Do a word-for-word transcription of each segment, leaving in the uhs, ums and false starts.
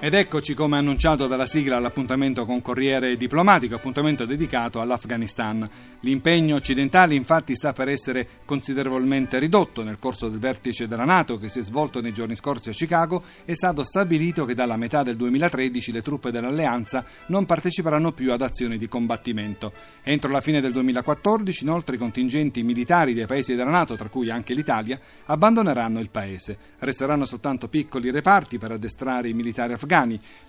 Ed eccoci, come annunciato dalla sigla, all'appuntamento con Corriere Diplomatico, appuntamento dedicato all'Afghanistan. L'impegno occidentale infatti sta per essere considerevolmente ridotto. Nel corso del vertice della Nato, che si è svolto nei giorni scorsi a Chicago, è stato stabilito che dalla metà del duemilatredici le truppe dell'alleanza non parteciperanno più ad azioni di combattimento. Entro la fine del duemilaquattordici, inoltre, i contingenti militari dei paesi della Nato, tra cui anche l'Italia, abbandoneranno il paese. Resteranno soltanto piccoli reparti per addestrare i militari afghani.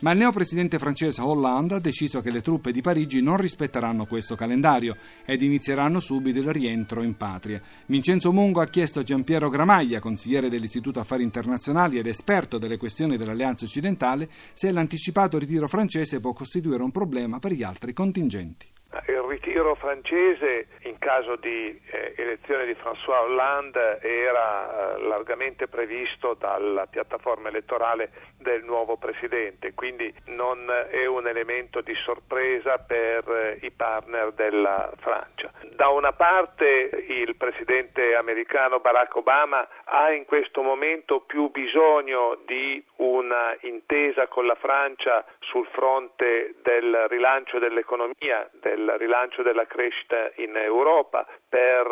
Ma il neopresidente francese Hollande ha deciso che le truppe di Parigi non rispetteranno questo calendario ed inizieranno subito il rientro in patria. Vincenzo Mungo ha chiesto a Giampiero Gramaglia, consigliere dell'Istituto Affari Internazionali ed esperto delle questioni dell'Alleanza Occidentale, se l'anticipato ritiro francese può costituire un problema per gli altri contingenti. Il ritiro francese in caso di eh, elezione di François Hollande era eh, largamente previsto dalla piattaforma elettorale del nuovo presidente, quindi non è un elemento di sorpresa per eh, i partner della Francia. Da una parte il presidente americano Barack Obama ha in questo momento più bisogno di una intesa con la Francia sul fronte del rilancio dell'economia, del il rilancio della crescita in Europa, per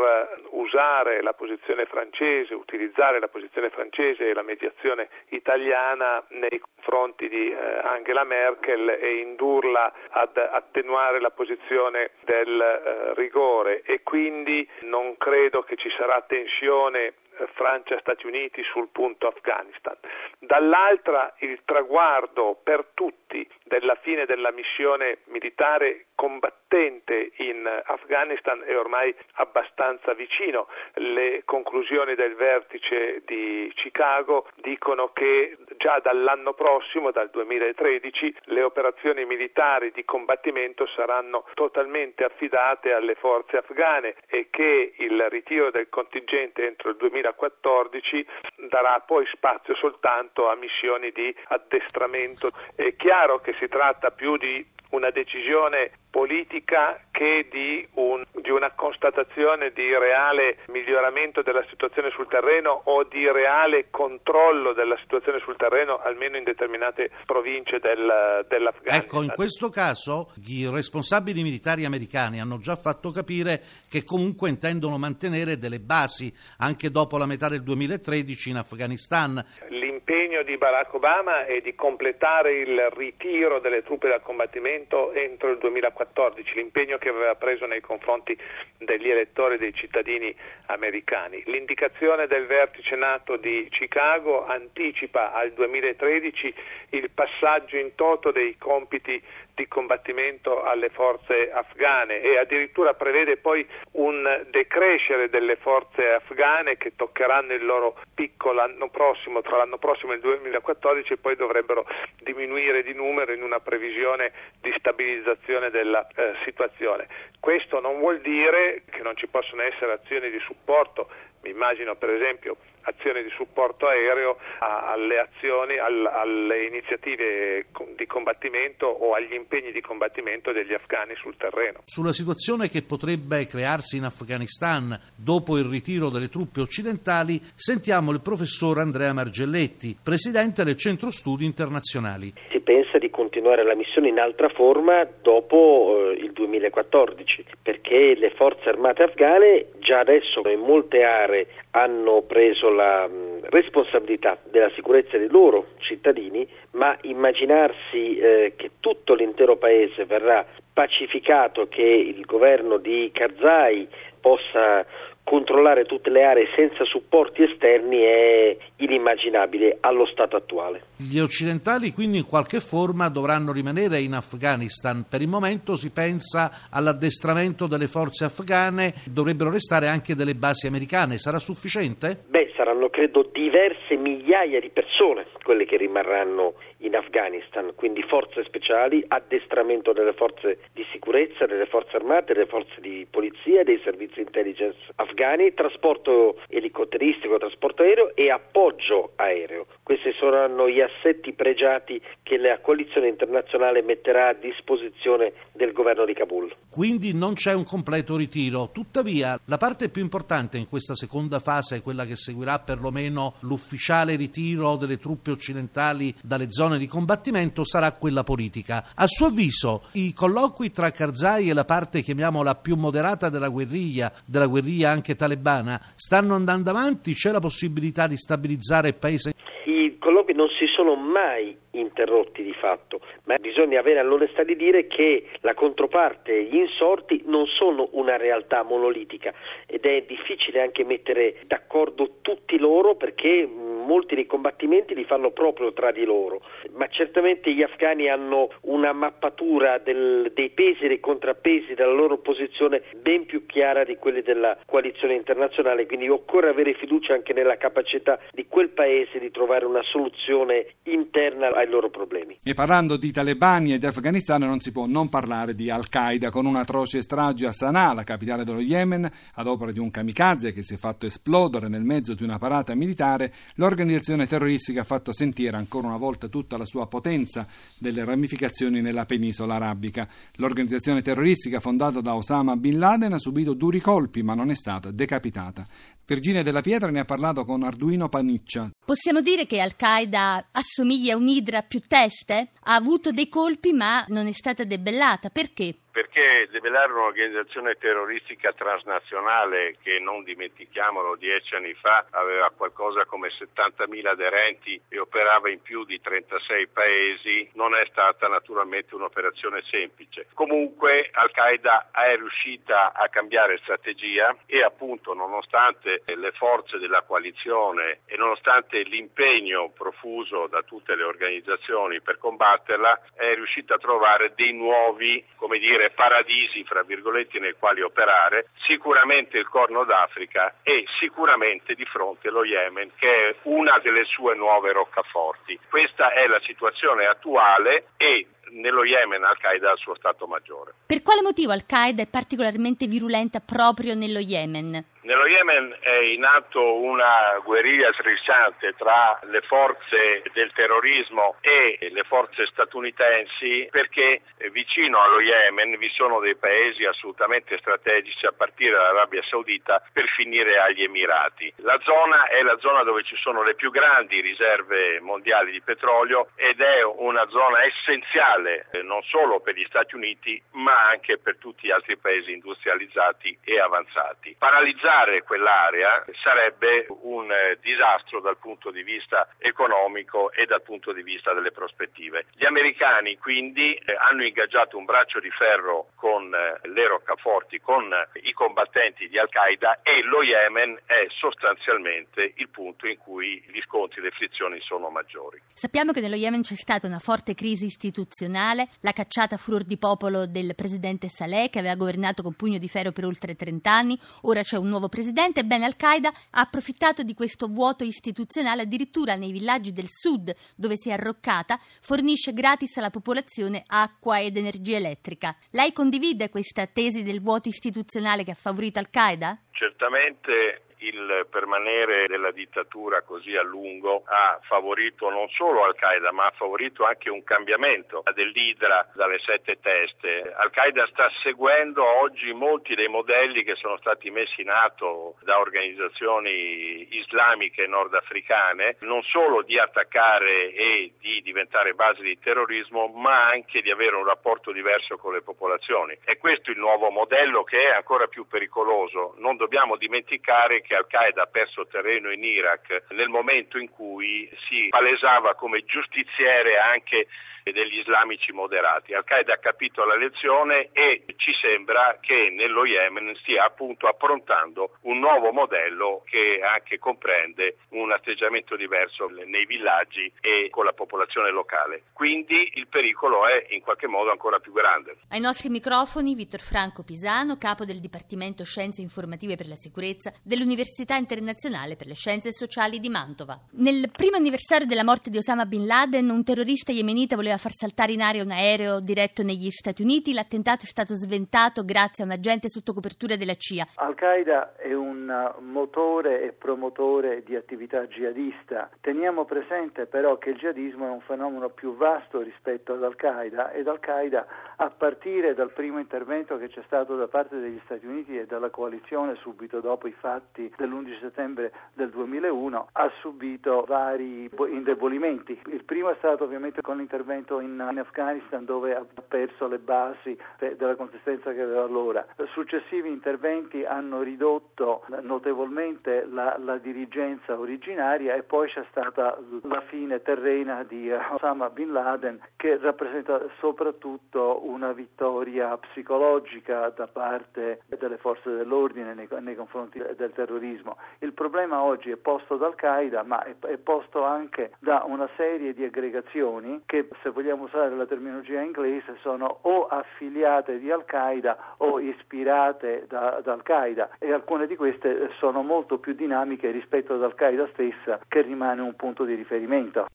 usare la posizione francese, utilizzare la posizione francese e la mediazione italiana nei confronti di Angela Merkel e indurla ad attenuare la posizione del rigore, e quindi non credo che ci sarà tensione Francia-Stati Uniti sul punto Afghanistan. Dall'altra, il traguardo per tutti della fine della missione militare combattente in Afghanistan è ormai abbastanza vicino. Le conclusioni del vertice di Chicago dicono che già dall'anno prossimo, dal duemilatredici, le operazioni militari di combattimento saranno totalmente affidate alle forze afghane e che il ritiro del contingente entro il duemilaquattordici darà poi spazio soltanto a missioni di addestramento. È chiaro che si tratta più di una decisione politica che di, un, di una constatazione di reale miglioramento della situazione sul terreno o di reale controllo della situazione sul terreno, almeno in determinate province del, dell'Afghanistan. Ecco, in questo caso i responsabili militari americani hanno già fatto capire che comunque intendono mantenere delle basi anche dopo la metà del duemilatredici in Afghanistan. L'impegno di Barack Obama è di completare il ritiro delle truppe da combattimento entro il duemilaquattordici, l'impegno che aveva preso nei confronti degli elettori e dei cittadini americani. L'indicazione del vertice NATO di Chicago anticipa al duemilatredici il passaggio in toto dei compiti di combattimento alle forze afghane e addirittura prevede poi un decrescere delle forze afghane che toccheranno il loro picco l'anno prossimo, tra l'anno prossimo nel duemilaquattordici, e poi dovrebbero diminuire di numero in una previsione di stabilizzazione della eh, situazione. Questo non vuol dire che non ci possono essere azioni di supporto. Mi immagino per esempio azioni di supporto aereo a, alle azioni, al, alle iniziative di combattimento o agli impegni di combattimento degli afghani sul terreno. Sulla situazione che potrebbe crearsi in Afghanistan dopo il ritiro delle truppe occidentali sentiamo il professor Andrea Margelletti, presidente del Centro Studi Internazionali. Si pensa di continuare la missione in altra forma dopo eh, il duemilaquattordici, perché le forze armate afghane già adesso in molte aree hanno preso la mh, responsabilità della sicurezza dei loro cittadini, ma immaginarsi eh, che tutto l'intero paese verrà pacificato, che il governo di Karzai possa controllare tutte le aree senza supporti esterni è inimmaginabile allo stato attuale. Gli occidentali quindi in qualche forma dovranno rimanere in Afghanistan. Per il momento si pensa all'addestramento delle forze afghane, dovrebbero restare anche delle basi americane. Sarà sufficiente? Beh, sarà saranno credo diverse migliaia di persone quelle che rimarranno in Afghanistan, quindi forze speciali, addestramento delle forze di sicurezza, delle forze armate, delle forze di polizia, dei servizi intelligence afghani, trasporto elicotteristico, trasporto aereo e appoggio aereo. Questi saranno gli assetti pregiati che la coalizione internazionale metterà a disposizione del governo di Kabul. Quindi non c'è un completo ritiro, tuttavia la parte più importante in questa seconda fase è quella che seguirà perlomeno l'ufficiale ritiro delle truppe occidentali dalle zone di combattimento, sarà quella politica. A suo avviso i colloqui tra Karzai e la parte, chiamiamola, più moderata della guerriglia, della guerriglia anche talebana, stanno andando avanti? C'è la possibilità di stabilizzare il paese? I colloqui non si sono mai interrotti di fatto, ma bisogna avere l'onestà di dire che la controparte, gli insorti, non sono una realtà monolitica ed è difficile anche mettere d'accordo tutti loro, perché molti dei combattimenti li fanno proprio tra di loro, ma certamente gli afghani hanno una mappatura del, dei pesi e dei contrappesi della loro posizione ben più chiara di quelli della coalizione internazionale, quindi occorre avere fiducia anche nella capacità di quel paese di trovare una soluzione interna ai loro problemi. E parlando di talebani e di Afghanistan non si può non parlare di Al-Qaeda, con un atroce strage a Sana'a, la capitale dello Yemen, ad opera di un kamikaze che si è fatto esplodere nel mezzo di una parata militare. L'organizzazione terroristica ha fatto sentire ancora una volta tutta la sua potenza delle ramificazioni nella penisola arabica. L'organizzazione terroristica fondata da Osama Bin Laden ha subito duri colpi ma non è stata decapitata. Virginia della Pietra ne ha parlato con Arduino Paniccia. Possiamo dire che Al-Qaeda assomiglia a un'idra più teste? Ha avuto dei colpi ma non è stata debellata. Perché? Perché debellare un'organizzazione terroristica transnazionale che, non dimentichiamolo, dieci anni fa aveva qualcosa come settantamila aderenti e operava in più di trentasei paesi, non è stata naturalmente un'operazione semplice. Comunque Al-Qaeda è riuscita a cambiare strategia e appunto, nonostante le forze della coalizione e nonostante l'impegno profuso da tutte le organizzazioni per combatterla, è riuscita a trovare dei nuovi, come dire, paradisi fra virgolette nei quali operare, sicuramente il Corno d'Africa e sicuramente di fronte lo Yemen, che è una delle sue nuove roccaforti. Questa è la situazione attuale e nello Yemen Al-Qaeda ha il suo stato maggiore. Per quale motivo Al-Qaeda è particolarmente virulenta proprio nello Yemen? Nello Yemen è in atto una guerriglia strisciante tra le forze del terrorismo e le forze statunitensi, perché vicino allo Yemen vi sono dei paesi assolutamente strategici, a partire dall'Arabia Saudita per finire agli Emirati. La zona è la zona dove ci sono le più grandi riserve mondiali di petrolio ed è una zona essenziale non solo per gli Stati Uniti ma anche per tutti gli altri paesi industrializzati e avanzati. Paralizzare quell'area sarebbe un disastro dal punto di vista economico e dal punto di vista delle prospettive. Gli americani quindi hanno ingaggiato un braccio di ferro con le roccaforti, con i combattenti di Al-Qaeda, e lo Yemen è sostanzialmente il punto in cui gli scontri e le frizioni sono maggiori. Sappiamo che nello Yemen c'è stata una forte crisi istituzionale, la cacciata a furor di popolo del presidente Saleh, che aveva governato con pugno di ferro per oltre trent'anni, ora c'è un nuovo presidente. Ebbene, Al-Qaeda ha approfittato di questo vuoto istituzionale, addirittura nei villaggi del sud dove si è arroccata fornisce gratis alla popolazione acqua ed energia elettrica. Lei condivide questa tesi del vuoto istituzionale che ha favorito Al-Qaeda? Certamente il permanere della dittatura così a lungo ha favorito non solo Al-Qaeda ma ha favorito anche un cambiamento dell'idra dalle sette teste. Al-Qaeda sta seguendo oggi molti dei modelli che sono stati messi in atto da organizzazioni islamiche nordafricane, non solo di attaccare e di diventare base di terrorismo ma anche di avere un rapporto diverso con le popolazioni. E questo è il nuovo modello, che è ancora più pericoloso. Non dobbiamo dimenticare che Al-Qaeda ha perso terreno in Iraq nel momento in cui si palesava come giustiziere anche e degli islamici moderati. Al-Qaeda ha capito la lezione e ci sembra che nello Yemen stia appunto approntando un nuovo modello che anche comprende un atteggiamento diverso nei villaggi e con la popolazione locale. Quindi il pericolo è in qualche modo ancora più grande. Ai nostri microfoni Vittor Franco Pisano, capo del Dipartimento Scienze Informative per la Sicurezza dell'Università Internazionale per le Scienze Sociali di Mantova. Nel primo anniversario della morte di Osama Bin Laden, un terrorista yemenita voleva far saltare in aria un aereo diretto negli Stati Uniti. L'attentato è stato sventato grazie a un agente sotto copertura della C I A. Al-Qaeda è un motore e promotore di attività jihadista. Teniamo presente però che il jihadismo è un fenomeno più vasto rispetto ad Al-Qaeda, ed Al-Qaeda, a partire dal primo intervento che c'è stato da parte degli Stati Uniti e dalla coalizione subito dopo i fatti dell'undici settembre del duemilauno, ha subito vari indebolimenti. Il primo è stato ovviamente con l'intervento in, in Afghanistan, dove ha perso le basi della consistenza che aveva allora. Successivi interventi hanno ridotto notevolmente la, la dirigenza originaria e poi c'è stata la fine terrena di Osama Bin Laden, che rappresenta soprattutto una vittoria psicologica da parte delle forze dell'ordine nei, nei confronti del terrorismo. Il problema oggi è posto da Al-Qaeda, ma è, è posto anche da una serie di aggregazioni che, se vogliamo usare la terminologia inglese, sono o affiliate di Al-Qaeda o ispirate da, da Al-Qaeda, e alcune di queste sono molto più dinamiche rispetto ad Al-Qaeda stessa, che rimane un punto di riferimento.